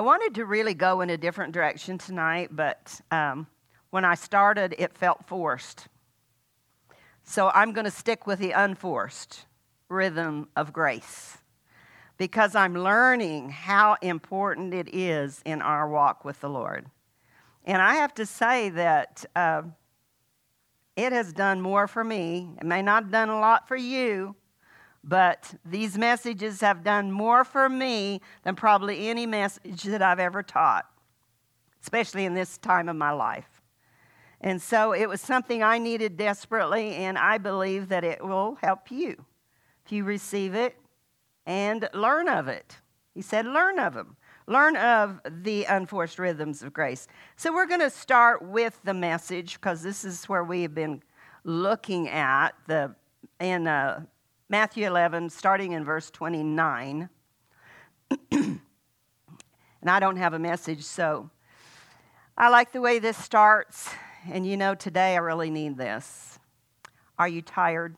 I wanted to really go in a different direction tonight, but when I started, it felt forced. So I'm going to stick with the unforced rhythm of grace, because I'm learning how important it is in our walk with the Lord. And I have to say that it has done more for me. It may not have done a lot for you, but these messages have done more for me than probably any message that I've ever taught, especially in this time of my life. And so it was something I needed desperately, and I believe that it will help you if you receive it and learn of it. He said, learn of them. Learn of the unforced rhythms of grace. So we're going to start with the message, because this is where we have been looking at in Matthew 11, starting in verse 29. And I don't have a message, so I like the way this starts. And you know, today I really need this. Are you tired?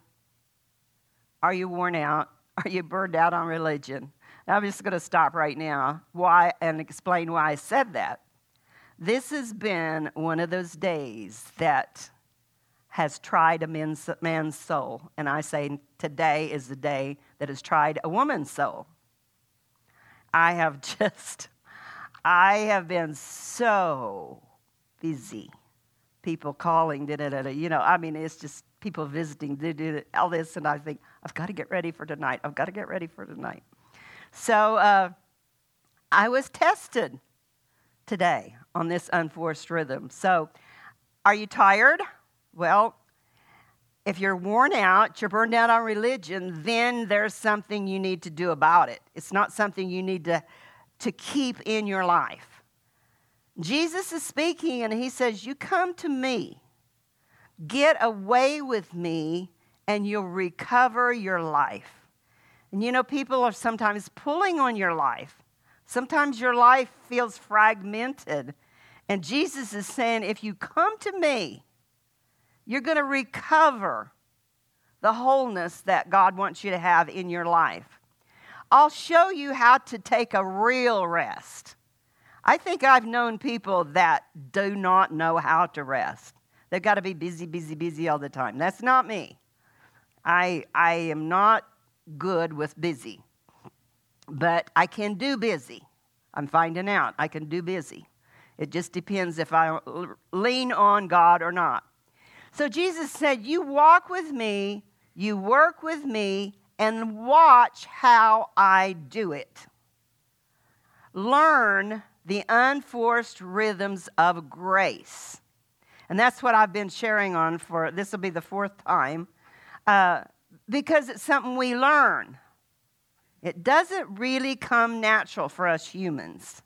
Are you worn out? Are you burned out on religion? I'm just going to stop right now and explain why I said that. This has been one of those days that has tried a man's soul. And I say today is the day that has tried a woman's soul. I have been so busy. People calling, it's just people visiting, all this. And I think, I've got to get ready for tonight. So I was tested today on this unforced rhythm. So are you tired? Well, if you're worn out, you're burned out on religion, then there's something you need to do about it. It's not something you need to keep in your life. Jesus is speaking, and he says, you come to me. Get away with me, and you'll recover your life. And people are sometimes pulling on your life. Sometimes your life feels fragmented. And Jesus is saying, if you come to me, you're going to recover the wholeness that God wants you to have in your life. I'll show you how to take a real rest. I think I've known people that do not know how to rest. They've got to be busy, busy, busy all the time. That's not me. I am not good with busy, but I can do busy. I'm finding out I can do busy. It just depends if I lean on God or not. So Jesus said, you walk with me, you work with me, and watch how I do it. Learn the unforced rhythms of grace. And that's what I've been sharing on for, this will be the 4th time, because it's something we learn. It doesn't really come natural for us humans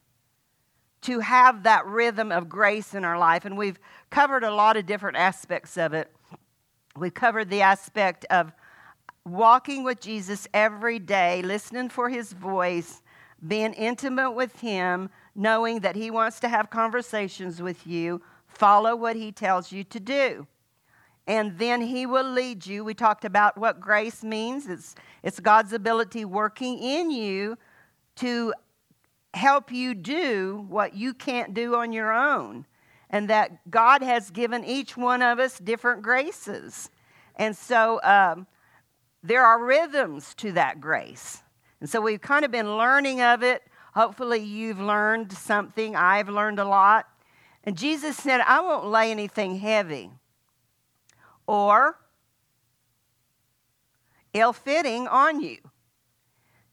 to have that rhythm of grace in our life. And we've covered a lot of different aspects of it. We've covered the aspect of walking with Jesus every day, listening for his voice, being intimate with him, knowing that he wants to have conversations with you, follow what he tells you to do. And then he will lead you. We talked about what grace means. It's God's ability working in you to help you do what you can't do on your own. And that God has given each one of us different graces. And so there are rhythms to that grace. And so we've kind of been learning of it. Hopefully you've learned something. I've learned a lot. And Jesus said, I won't lay anything heavy or ill-fitting on you.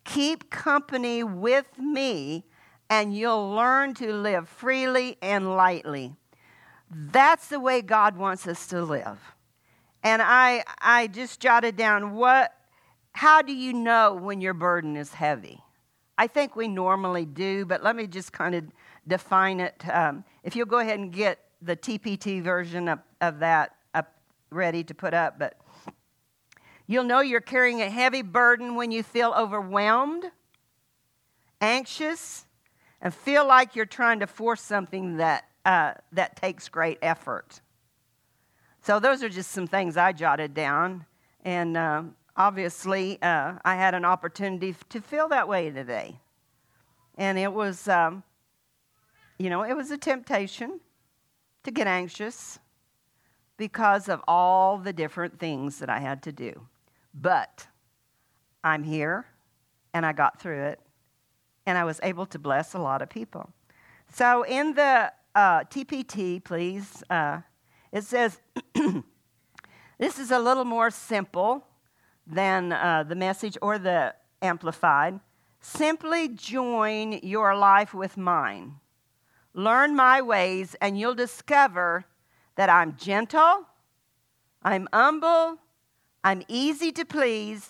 Keep company with me, and you'll learn to live freely and lightly. That's the way God wants us to live. And I just jotted down, how do you know when your burden is heavy? I think we normally do, but let me just kind of define it. If you'll go ahead and get the TPT version of that ready to put up, but you'll know you're carrying a heavy burden when you feel overwhelmed, anxious, and feel like you're trying to force something that takes great effort. So those are just some things I jotted down, and obviously I had an opportunity to feel that way today, and it was You know, it was a temptation to get anxious because of all the different things that I had to do. But I'm here, and I got through it, and I was able to bless a lot of people. So in the TPT, please, it says, this is a little more simple than the Message or the Amplified. Simply join your life with mine. Learn my ways, and you'll discover that I'm gentle, I'm humble, I'm easy to please,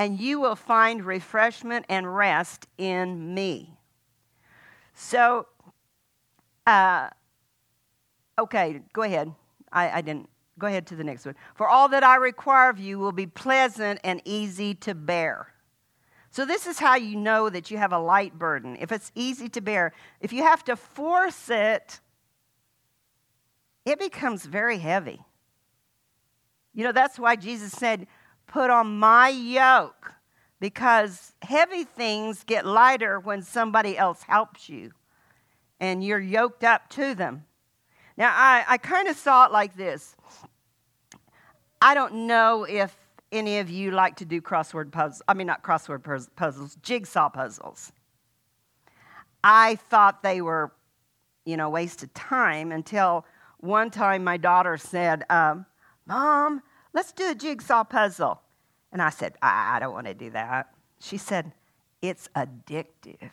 and you will find refreshment and rest in me. So, okay, go ahead. I didn't. Go ahead to the next one. For all that I require of you will be pleasant and easy to bear. So this is how you know that you have a light burden. If it's easy to bear, if you have to force it, it becomes very heavy. You know, that's why Jesus said, put on my yoke, because heavy things get lighter when somebody else helps you and you're yoked up to them. Now, I kind of saw it like this. I don't know if any of you like to do crossword puzzles. I mean, not crossword puzzles, jigsaw puzzles. I thought they were, you know, a waste of time until one time my daughter said, Mom, let's do a jigsaw puzzle. And I said, I don't want to do that. She said, it's addictive.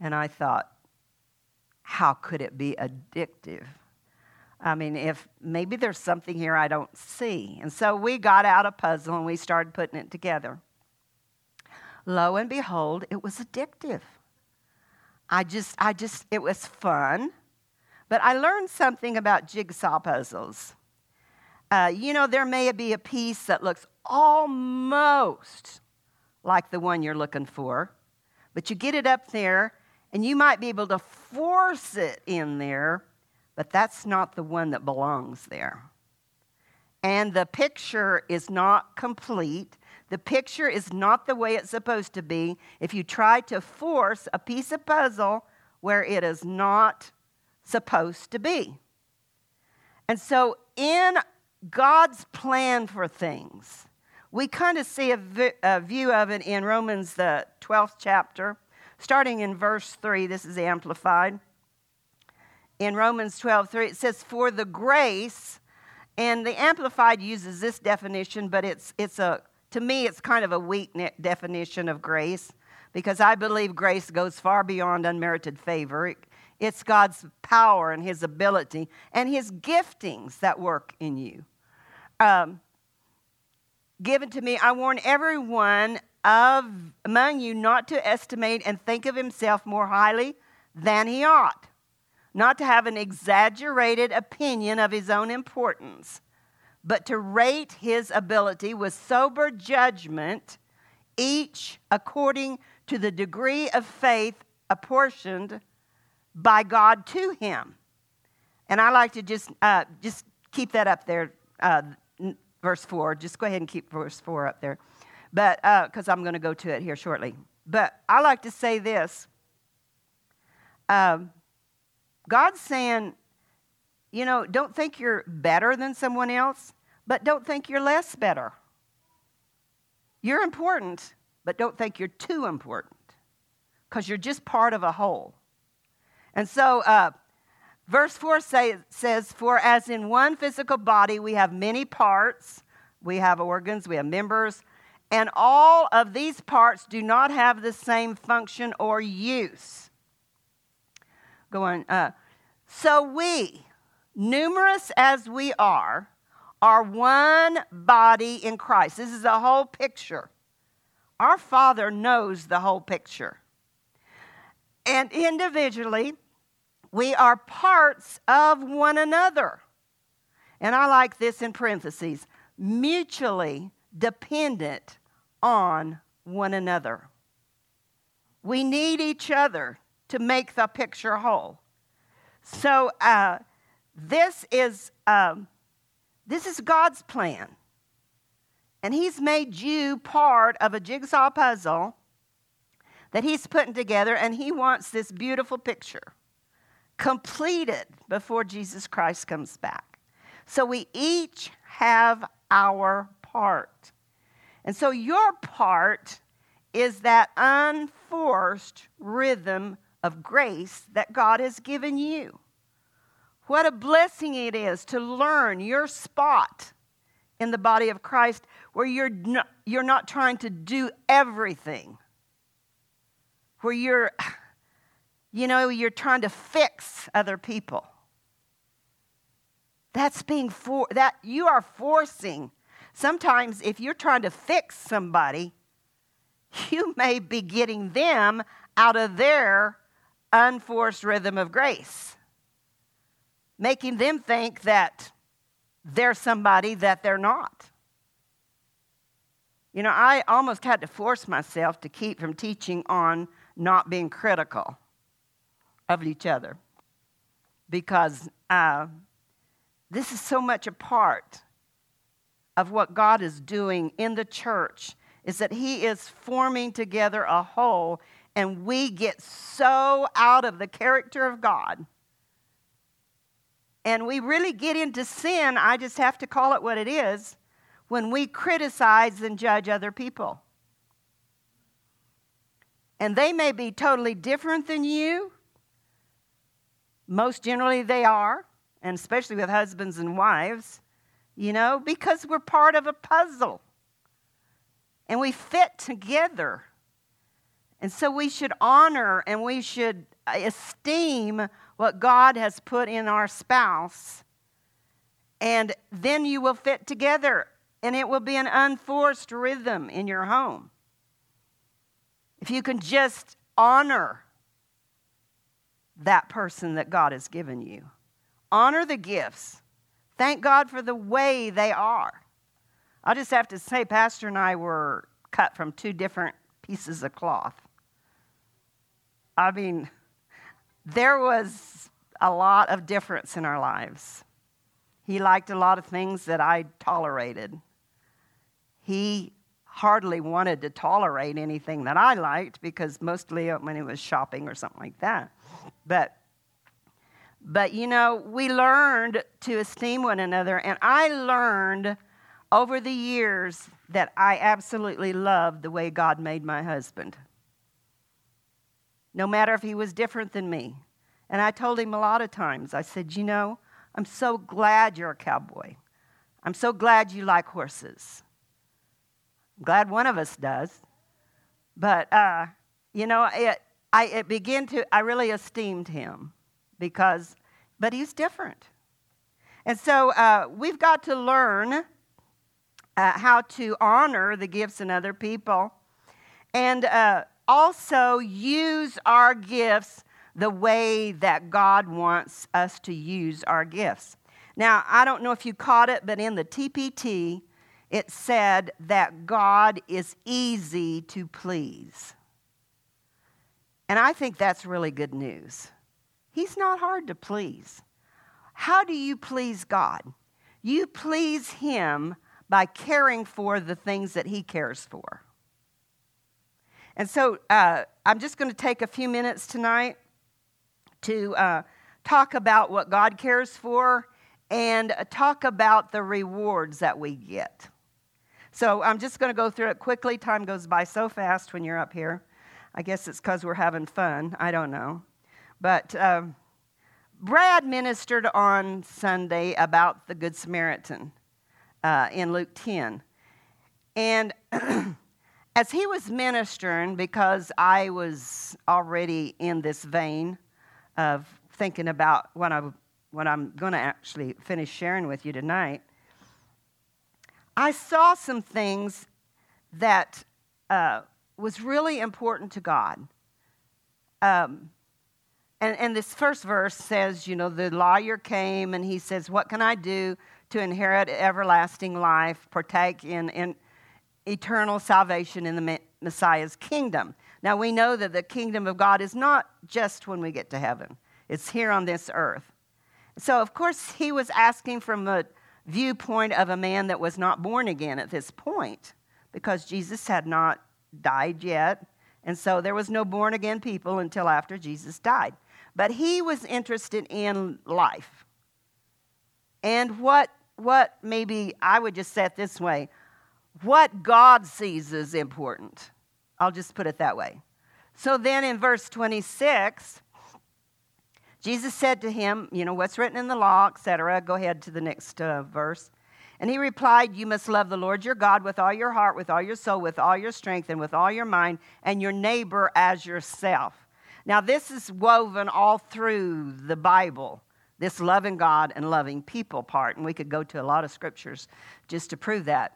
And I thought, how could it be addictive? I mean, if maybe there's something here I don't see. And so we got out a puzzle and we started putting it together. Lo and behold, it was addictive. It was fun. But I learned something about jigsaw puzzles. You know, there may be a piece that looks almost like the one you're looking for, but you get it up there, and you might be able to force it in there, but that's not the one that belongs there. And the picture is not complete. The picture is not the way it's supposed to be if you try to force a piece of puzzle where it is not supposed to be. And so in God's plan for things, we kind of see a view of it in Romans, the 12th chapter, starting in verse 3, this is Amplified. In Romans 12:3, it says, for the grace, and the Amplified uses this definition, but to me, it's kind of a weak definition of grace, because I believe grace goes far beyond unmerited favor. It's God's power and his ability and his giftings that work in you. Given to me, I warn everyone among you not to estimate and think of himself more highly than he ought, not to have an exaggerated opinion of his own importance, but to rate his ability with sober judgment, each according to the degree of faith apportioned by God to him. And I like to just keep that up there, verse 4. Just go ahead and keep verse 4 up there. But because I'm going to go to it here shortly. But I like to say this. God's saying, you know, don't think you're better than someone else, but don't think you're less better. You're important, but don't think you're too important, because you're just part of a whole. And so verse 4 says, for as in one physical body we have many parts, we have organs, we have members, and all of these parts do not have the same function or use. Go on. So we, numerous as we are one body in Christ. This is the whole picture. Our Father knows the whole picture. And individually, we are parts of one another. And I like this in parentheses, mutually dependent on one another. We need each other to make the picture whole. So this is God's plan. And he's made you part of a jigsaw puzzle that he's putting together, and he wants this beautiful picture. completed before Jesus Christ comes back. So we each have our part. And so your part is that unforced rhythm of grace that God has given you. What a blessing it is to learn your spot in the body of Christ where you're not trying to do everything. Where you're trying to fix other people. That's that you are forcing. Sometimes if you're trying to fix somebody, you may be getting them out of their unforced rhythm of grace, making them think that they're somebody that they're not. You know, I almost had to force myself to keep from teaching on not being critical of each other because this is so much a part of what God is doing in the church is that he is forming together a whole, and we get so out of the character of God. And we really get into sin, I just have to call it what it is, when we criticize and judge other people. And they may be totally different than you. Most generally they are, and especially with husbands and wives, you know, because we're part of a puzzle. And we fit together. And so we should honor and we should esteem what God has put in our spouse. And then you will fit together. And it will be an unforced rhythm in your home. If you can just honor that person that God has given you. Honor the gifts. Thank God for the way they are. I just have to say, Pastor and I were cut from two different pieces of cloth. I mean, there was a lot of difference in our lives. He liked a lot of things that I tolerated. He hardly wanted to tolerate anything that I liked because mostly when it was shopping or something like that. But you know, we learned to esteem one another, and I learned over the years that I absolutely loved the way God made my husband. No matter if he was different than me. And I told him a lot of times, I said, you know, I'm so glad you're a cowboy. I'm so glad you like horses. I'm glad one of us does. But, you know, I really esteemed him but he's different. And so we've got to learn how to honor the gifts in other people. And also use our gifts the way that God wants us to use our gifts. Now, I don't know if you caught it, but in the TPT, it said that God is easy to please. And I think that's really good news. He's not hard to please. How do you please God? You please him by caring for the things that he cares for. And so I'm just going to take a few minutes tonight to talk about what God cares for and talk about the rewards that we get. So I'm just going to go through it quickly. Time goes by so fast when you're up here. I guess it's because we're having fun. I don't know. But Brad ministered on Sunday about the Good Samaritan in Luke 10. And as he was ministering, because I was already in this vein of thinking about what I'm going to actually finish sharing with you tonight, I saw some things that was really important to God. And this first verse says, you know, the lawyer came and he says, what can I do to inherit everlasting life, partake in eternal salvation in the Messiah's kingdom. Now, we know that the kingdom of God is not just when we get to heaven. It's here on this earth. So, of course, he was asking from a viewpoint of a man that was not born again at this point because Jesus had not died yet. And so there was no born-again people until after Jesus died. But he was interested in life. And what maybe I would just say it this way, what God sees is important. I'll just put it that way. So then in verse 26, Jesus said to him, you know, what's written in the law, etc. Go ahead to the next verse. And he replied, you must love the Lord your God with all your heart, with all your soul, with all your strength, and with all your mind, and your neighbor as yourself. Now, this is woven all through the Bible, this loving God and loving people part. And we could go to a lot of scriptures just to prove that.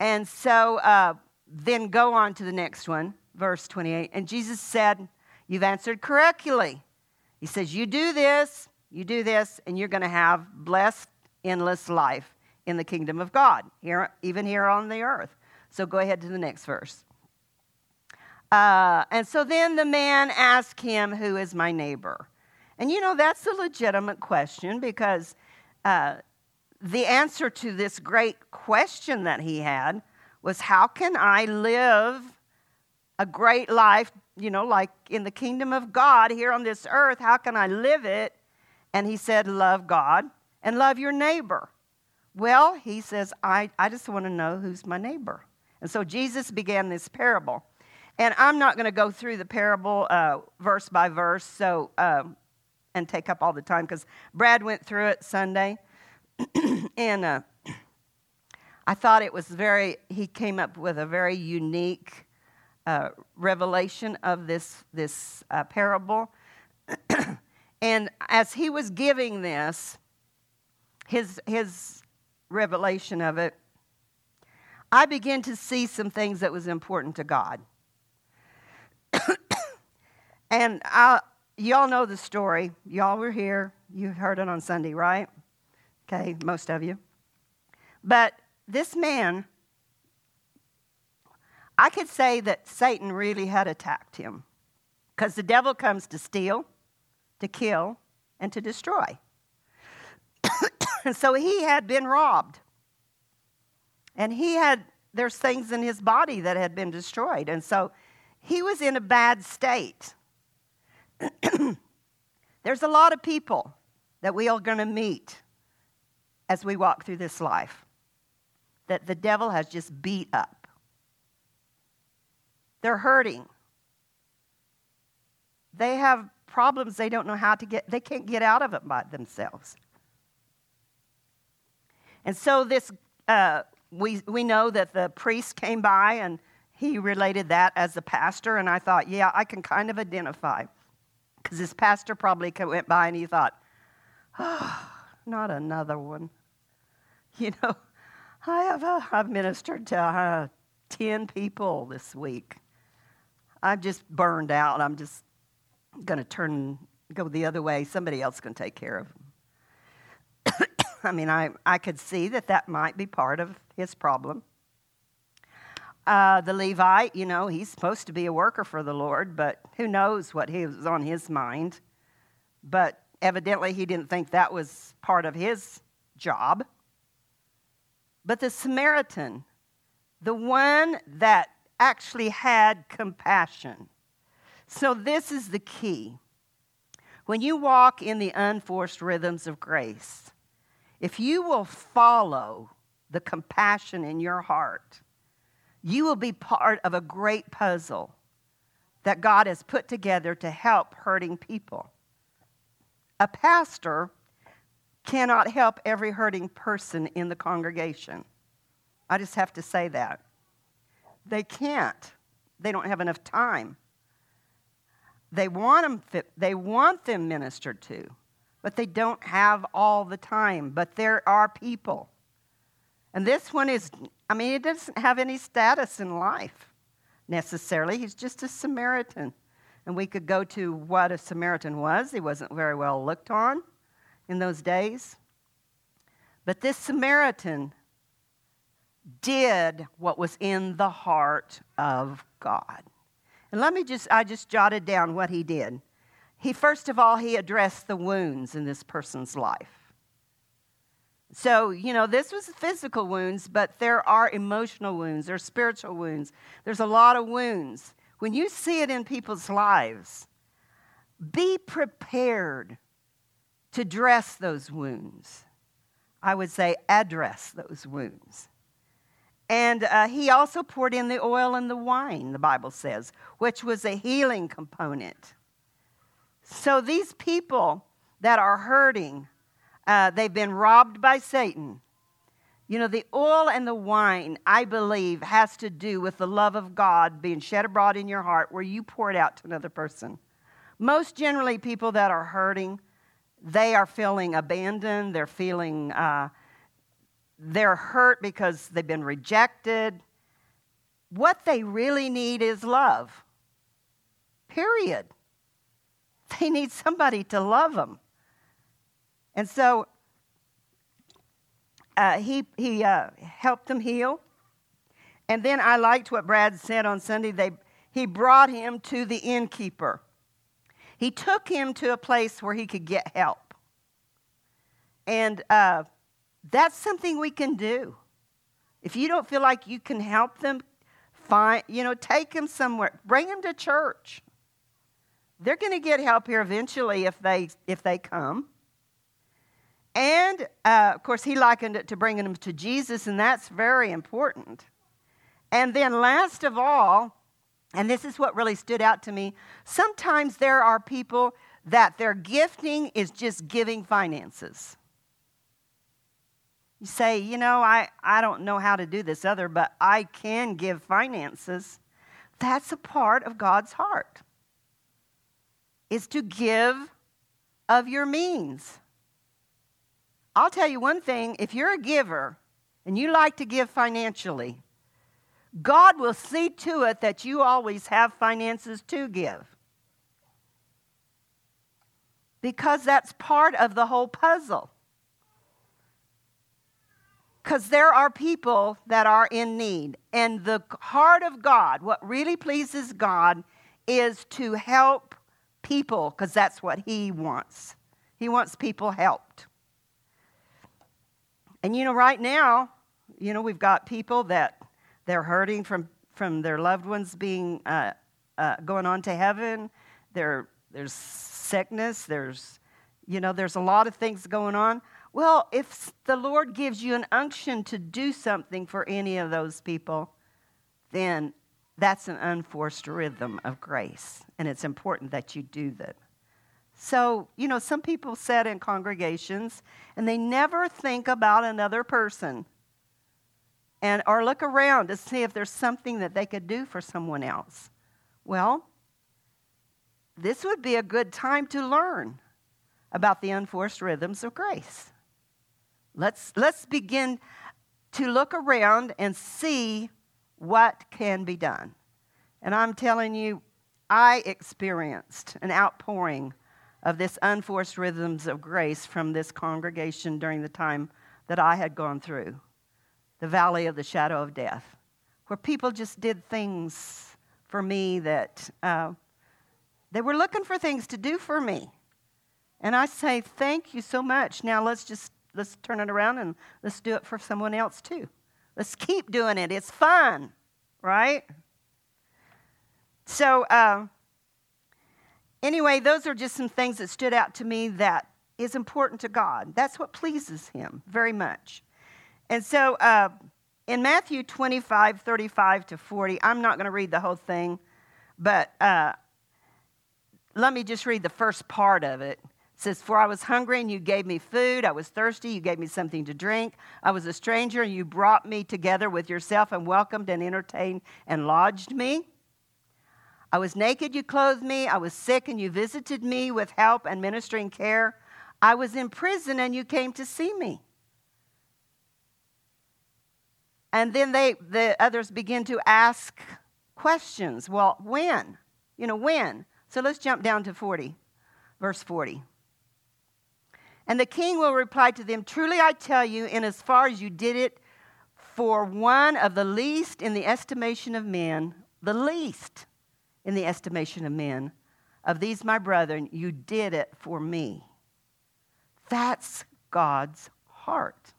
And so then go on to the next one, verse 28. And Jesus said, you've answered correctly. He says, you do this, and you're going to have blessed, endless life in the kingdom of God, here, even here on the earth. So go ahead to the next verse. And so then the man asked him, who is my neighbor? And, you know, that's a legitimate question because the answer to this great question that he had was, how can I live a great life, you know, like in the kingdom of God here on this earth? How can I live it? And he said, love God and love your neighbor. Well, he says, I just want to know who's my neighbor. And so Jesus began this parable. And I'm not going to go through the parable verse by verse and take up all the time because Brad went through it Sunday. And I thought it was he came up with a very unique revelation of this parable. And as he was giving this, his revelation of it, I began to see some things that was important to God. And y'all know the story. Y'all were here. You heard it on Sunday, right? Okay, most of you. But this man, I could say that Satan really had attacked him because the devil comes to steal, to kill, and to destroy. And so he had been robbed. And there's things in his body that had been destroyed. And so he was in a bad state. There's a lot of people that we are going to meet as we walk through this life that the devil has just beat up. They're hurting. They have problems they don't know how to get. They can't get out of it by themselves. And so this, we know that the priest came by and he related that as a pastor. And I thought, yeah, I can kind of identify. Because this pastor probably went by and he thought, oh, not another one. You know, I've ministered to 10 people this week. I'm just burned out. I'm just going to go the other way. Somebody else can take care of them. I mean, I could see that might be part of his problem. The Levite, you know, he's supposed to be a worker for the Lord, but who knows what was on his mind. But evidently he didn't think that was part of his job. But the Samaritan, the one that actually had compassion. So this is the key. When you walk in the unforced rhythms of grace, if you will follow the compassion in your heart, you will be part of a great puzzle that God has put together to help hurting people. A pastor cannot help every hurting person in the congregation. I just have to say that. They can't. They don't have enough time. They want them ministered to, but they don't have all the time. But there are people. And this one is, I mean, he doesn't have any status in life necessarily. He's just a Samaritan. And we could go to what a Samaritan was. He wasn't very well looked on in those days. But this Samaritan did what was in the heart of God. And I just jotted down what he did. First of all, he addressed the wounds in this person's life. So, you know, this was physical wounds, but there are emotional wounds. There's spiritual wounds. There's a lot of wounds. When you see it in people's lives, Be prepared to dress those wounds. I would say address those wounds. And he also poured in the oil and the wine, the Bible says, which was a healing component. So these people that are hurting, they've been robbed by Satan. You know, the oil and the wine, I believe, has to do with the love of God being shed abroad in your heart where you pour it out to another person. Most generally, people that are hurting, they are feeling abandoned. They're feeling they're hurt because they've been rejected. What they really need is love, period. They need somebody to love them. And so he helped them heal. And then I liked what Brad said on Sunday. He brought him to the innkeeper. He took him to a place where he could get help. And that's something we can do. If you don't feel like you can help them, take them somewhere. Bring them to church. They're going to get help here eventually if they come. And, of course, he likened it to bringing them to Jesus, and that's very important. And then last of all, and this is what really stood out to me, sometimes there are people that their gifting is just giving finances. You say, I don't know how to do this other, but I can give finances. That's a part of God's heart, is to give of your means. I'll tell you one thing, if you're a giver and you like to give financially, God will see to it that you always have finances to give. Because that's part of the whole puzzle. Because there are people that are in need. And the heart of God, what really pleases God, is to help people, because that's what he wants. He wants people helped. And right now, we've got people that they're hurting from their loved ones being going on to heaven. There's sickness. There's a lot of things going on. Well, if the Lord gives you an unction to do something for any of those people, then that's an unforced rhythm of grace, and it's important that you do that. So, some people sit in congregations, and they never think about another person or look around to see if there's something that they could do for someone else. Well, this would be a good time to learn about the unforced rhythms of grace. Let's begin to look around and see what can be done. And I'm telling you, I experienced an outpouring of this unforced rhythms of grace from this congregation during the time that I had gone through the valley of the shadow of death, where people just did things for me that they were looking for things to do for me. And I say, thank you so much. Now let's turn it around and let's do it for someone else too. Let's keep doing it. It's fun, right? So anyway, those are just some things that stood out to me that is important to God. That's what pleases him very much. And so in Matthew 25, 35 to 40, I'm not going to read the whole thing, but let me just read the first part of it. It says, "For I was hungry, and you gave me food. I was thirsty, you gave me something to drink. I was a stranger, and you brought me together with yourself and welcomed and entertained and lodged me. I was naked, you clothed me. I was sick, and you visited me with help and ministering care. I was in prison, and you came to see me." And then the others begin to ask questions. Well, when? When? So let's jump down to verse 40. "And the king will reply to them, 'Truly I tell you, in as far as you did it for one of the least in the estimation of men, of these my brethren, you did it for me.'" That's God's heart.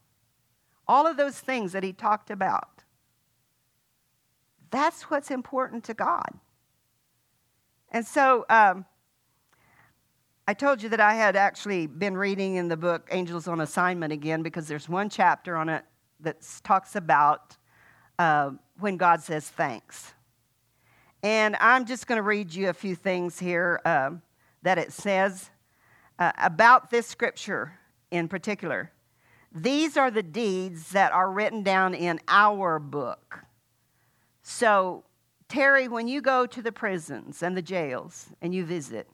All of those things that he talked about. That's what's important to God. And so I told you that I had actually been reading in the book Angels on Assignment again, because there's one chapter on it that talks about when God says thanks. And I'm just going to read you a few things here that it says about this scripture in particular. These are the deeds that are written down in our book. So, Terry, when you go to the prisons and the jails and you visit,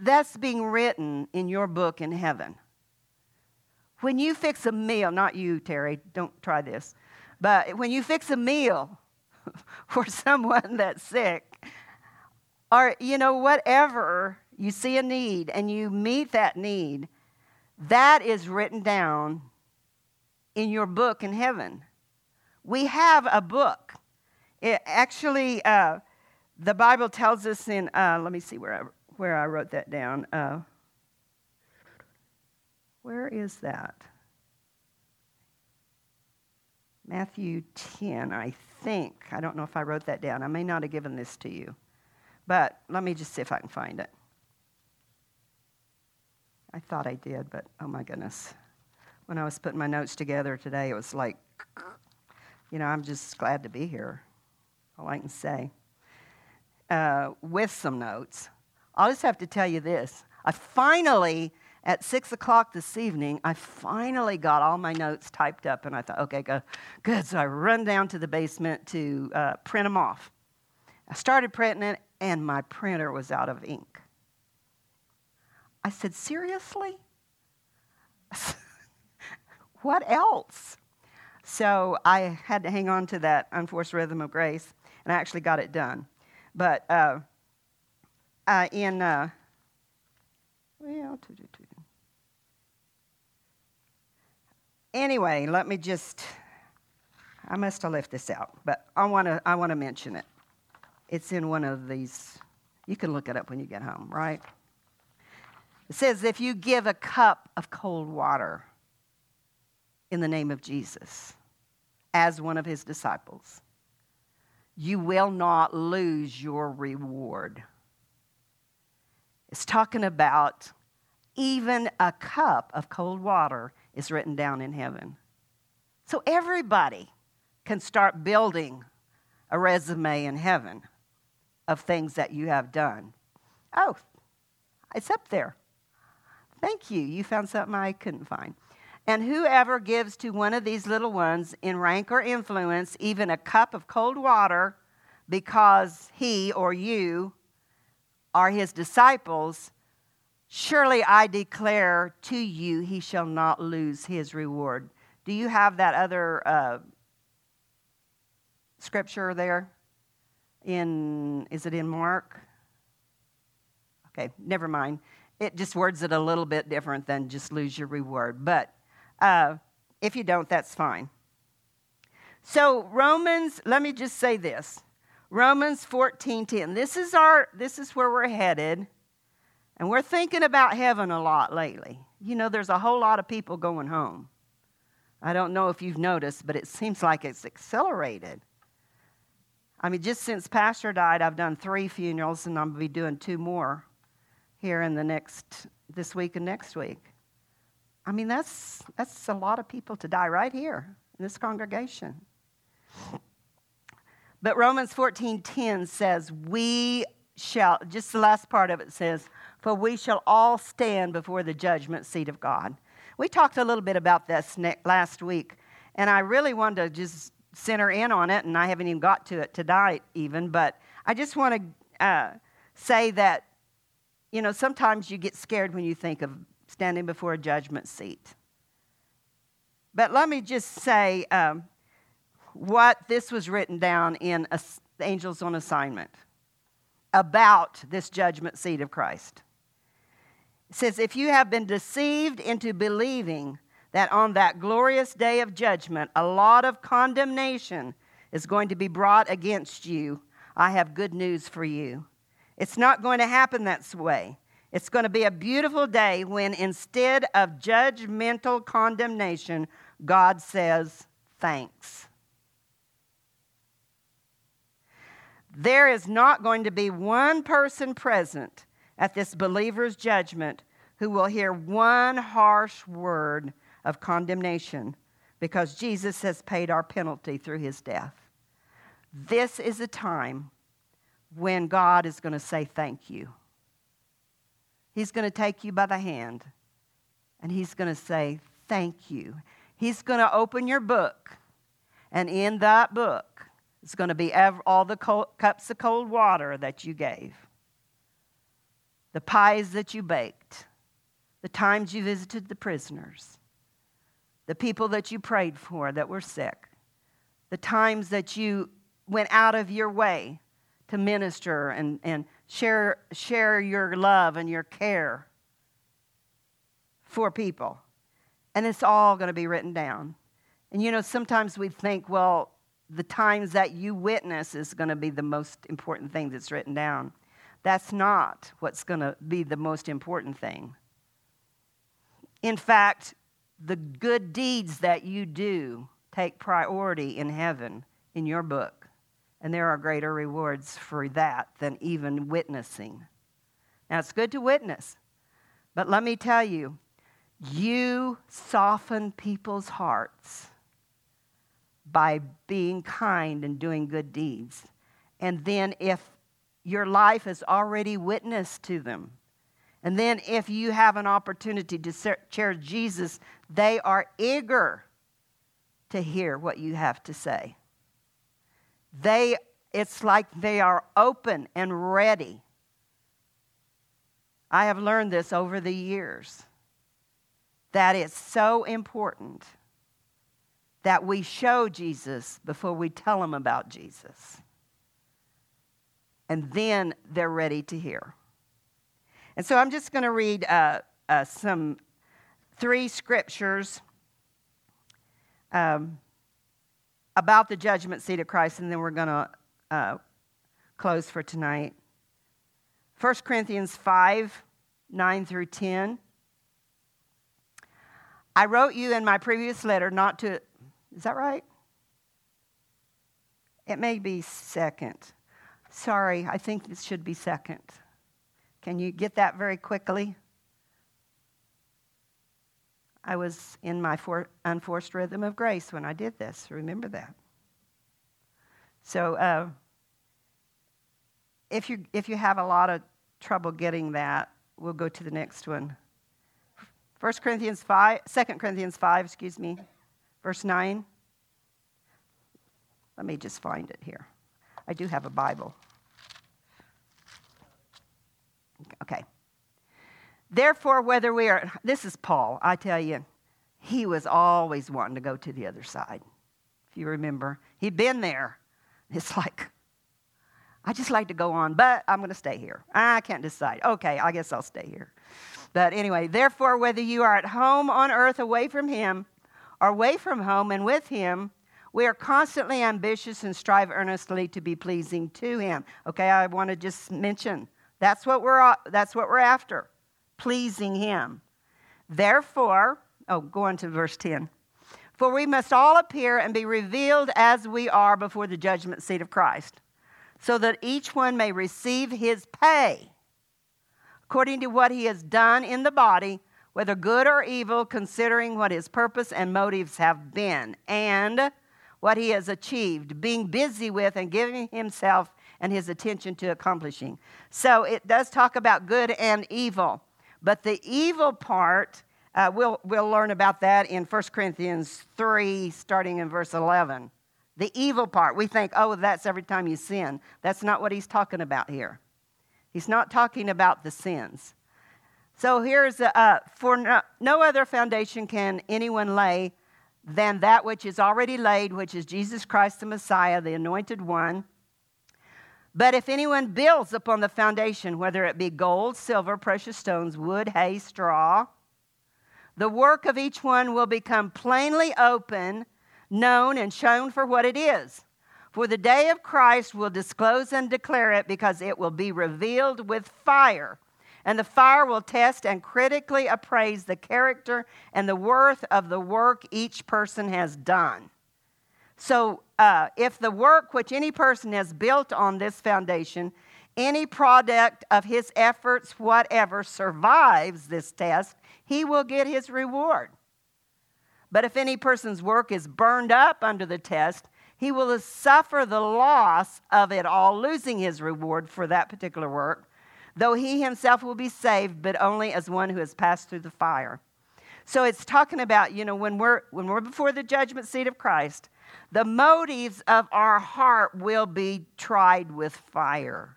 that's being written in your book in heaven. When you fix a meal, not you, Terry, don't try this, but when you fix a meal for someone that's sick, or, you know, whatever, you see a need and you meet that need, that is written down in your book in heaven. We have a book. It actually, the Bible tells us in, let me see where I wrote that down. Where is that? Matthew 10, I think. I don't know if I wrote that down. I may not have given this to you. But let me just see if I can find it. I thought I did, but oh my goodness. When I was putting my notes together today, it was like, you know, I'm just glad to be here. All I can say. With some notes. I'll just have to tell you this. I finally, at 6 o'clock this evening, I finally got all my notes typed up, and I thought, okay, good. So I run down to the basement to print them off. I started printing it, and my printer was out of ink. I said, seriously? What else? So I had to hang on to that unforced rhythm of grace, and I actually got it done. But anyway, let me just, I must have left this out, but I want to mention it. It's in one of these, you can look it up when you get home, right? It says, if you give a cup of cold water in the name of Jesus as one of his disciples, you will not lose your reward. It's talking about even a cup of cold water is written down in heaven. So everybody can start building a resume in heaven of things that you have done. Oh, it's up there. Thank you. You found something I couldn't find. And whoever gives to one of these little ones in rank or influence even a cup of cold water because he or you are his disciples, surely I declare to you he shall not lose his reward. Do you have that other scripture there? Is it in Mark? Okay, never mind. It just words it a little bit different than just lose your reward. But if you don't, that's fine. So Romans, let me just say this. Romans 14:10. This is where we're headed. And we're thinking about heaven a lot lately. You know, there's a whole lot of people going home. I don't know if you've noticed, but it seems like it's accelerated. I mean, just since Pastor died, I've done 3 funerals, and I'm going to be doing 2 more here in this week and next week. I mean, that's a lot of people to die right here in this congregation. But Romans 14:10 says, we shall, just the last part of it says, for we shall all stand before the judgment seat of God. We talked a little bit about this last week, and I really wanted to just center in on it, and I haven't even got to it tonight even, but I just want to say that, you know, sometimes you get scared when you think of standing before a judgment seat. But let me just say what this was written down in Angels on Assignment about this judgment seat of Christ. It says, if you have been deceived into believing that on that glorious day of judgment, a lot of condemnation is going to be brought against you, I have good news for you. It's not going to happen that way. It's going to be a beautiful day when instead of judgmental condemnation, God says, thanks. There is not going to be one person present at this believer's judgment who will hear one harsh word of condemnation because Jesus has paid our penalty through his death. This is a time when God is going to say thank you. He's going to take you by the hand, and he's going to say thank you. He's going to open your book, and in that book is going to be all the cups of cold water that you gave, the pies that you baked, the times you visited the prisoners, the people that you prayed for that were sick, the times that you went out of your way to minister and share your love and your care for people. And it's all going to be written down. And you know, sometimes we think, well, the times that you witness is going to be the most important thing that's written down. That's not what's going to be the most important thing. In fact, the good deeds that you do take priority in heaven in your book. And there are greater rewards for that than even witnessing. Now, it's good to witness. But let me tell you, you soften people's hearts by being kind and doing good deeds. And then if your life is already witnessed to them, and then if you have an opportunity to share Jesus, they are eager to hear what you have to say. It's like they are open and ready. I have learned this over the years, that it's so important that we show Jesus before we tell them about Jesus. And then they're ready to hear. And so I'm just going to read some three scriptures about the judgment seat of Christ, and then we're going to close for tonight. 1 Corinthians 5, 9 through 10. I wrote you in my previous letter not to... Is that right? It may be second. Sorry, I think this should be second. Can you get that very quickly? I was in my unforced rhythm of grace when I did this. Remember that. So if you have a lot of trouble getting that, we'll go to the next one. 2 Corinthians 5, verse 9. Let me just find it here. I do have a Bible. Okay. Therefore, whether we are... This is Paul, I tell you. He was always wanting to go to the other side, if you remember. He'd been there. It's like, I just like to go on, but I'm going to stay here. I can't decide. Okay, I guess I'll stay here. But anyway, therefore, whether you are at home on earth away from him or away from home and with him, we are constantly ambitious and strive earnestly to be pleasing to him. Okay, I want to just mention... That's what we're after, pleasing him. Therefore, go on to verse 10. For we must all appear and be revealed as we are before the judgment seat of Christ, so that each one may receive his pay according to what he has done in the body, whether good or evil, considering what his purpose and motives have been, and what he has achieved, being busy with and giving himself and his attention to accomplishing. So it does talk about good and evil. But the evil part, we'll learn about that in 1 Corinthians 3, starting in verse 11. The evil part, we think, oh, that's every time you sin. That's not what he's talking about here. He's not talking about the sins. So here's, for no other foundation can anyone lay than that which is already laid, which is Jesus Christ the Messiah, the Anointed One. But if anyone builds upon the foundation, whether it be gold, silver, precious stones, wood, hay, straw, the work of each one will become plainly open, known, and shown for what it is. For the day of Christ will disclose and declare it, because it will be revealed with fire. And the fire will test and critically appraise the character and the worth of the work each person has done. So if the work which any person has built on this foundation any product of his efforts, whatever, survives this test, he will get his reward. But if any person's work is burned up under the test, he will suffer the loss of it all, losing his reward for that particular work, though he himself will be saved, but only as one who has passed through the fire. So it's talking about, when we're before the judgment seat of Christ, the motives of our heart will be tried with fire.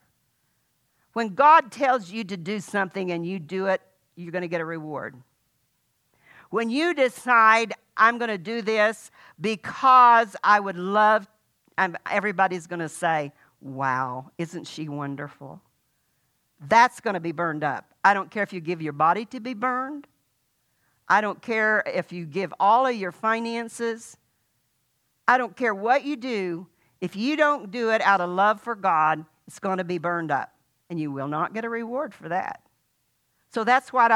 When God tells you to do something and you do it, you're going to get a reward. When you decide, I'm going to do this because I would love, everybody's going to say, wow, isn't she wonderful? That's going to be burned up. I don't care if you give your body to be burned. I don't care if you give all of your finances. I don't care what you do. If you don't do it out of love for God, it's going to be burned up, and you will not get a reward for that. So that's what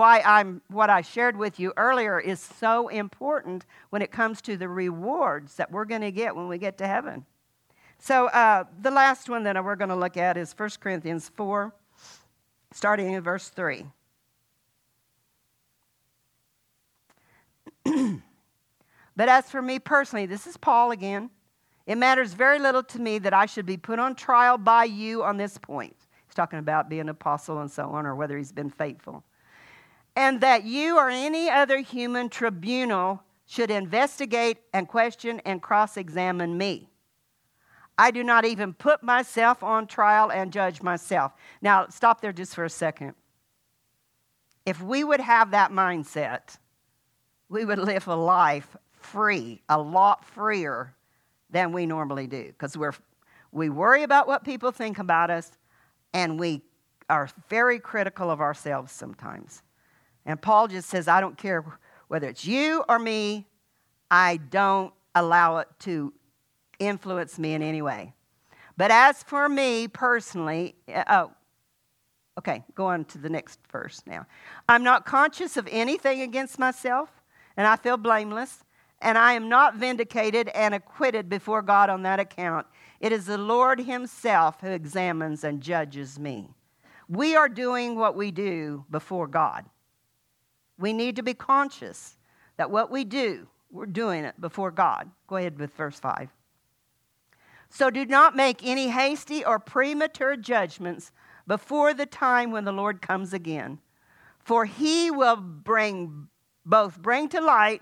I shared with you earlier is so important when it comes to the rewards that we're going to get when we get to heaven. So the last one that we're going to look at is 1 Corinthians 4, starting in verse 3. But as for me personally, this is Paul again, it matters very little to me that I should be put on trial by you on this point. He's talking about being an apostle and so on, or whether he's been faithful. And that you or any other human tribunal should investigate and question and cross-examine me. I do not even put myself on trial and judge myself. Now, stop there just for a second. If we would have that mindset, we would live a life free, a lot freer than we normally do, because we worry about what people think about us, and we are very critical of ourselves sometimes. And Paul just says, I don't care whether it's you or me, I don't allow it to influence me in any way. But as for me personally, okay, go on to the next verse now. I'm not conscious of anything against myself, and I feel blameless. And I am not vindicated and acquitted before God on that account. It is the Lord himself who examines and judges me. We are doing what we do before God. We need to be conscious that what we do, we're doing it before God. Go ahead with verse 5. So do not make any hasty or premature judgments before the time when the Lord comes again. For he will bring to light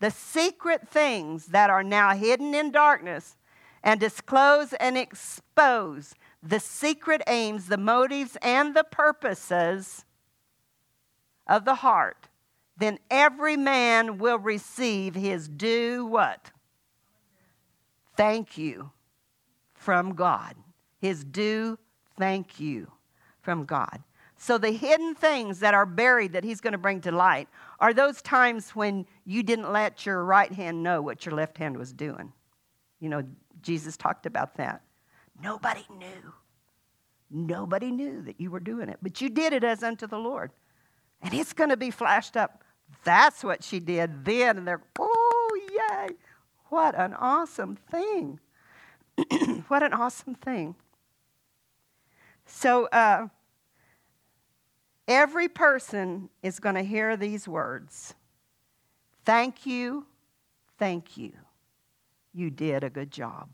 the secret things that are now hidden in darkness, and disclose and expose the secret aims, the motives, and the purposes of the heart. Then every man will receive his due what? Thank you from God. His due thank you from God. So the hidden things that are buried that he's going to bring to light are those times when you didn't let your right hand know what your left hand was doing. Jesus talked about that. Nobody knew. Nobody knew that you were doing it, but you did it as unto the Lord. And it's going to be flashed up. That's what she did then. And they're, oh, yay. What an awesome thing. What an awesome thing. So, every person is going to hear these words. Thank you. Thank you. You did a good job.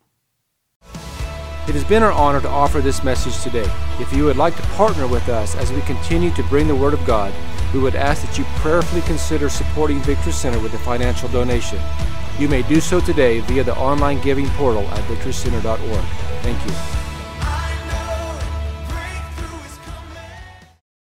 It has been our honor to offer this message today. If you would like to partner with us as we continue to bring the Word of God, we would ask that you prayerfully consider supporting Victory Center with a financial donation. You may do so today via the online giving portal at victorycenter.org. Thank you.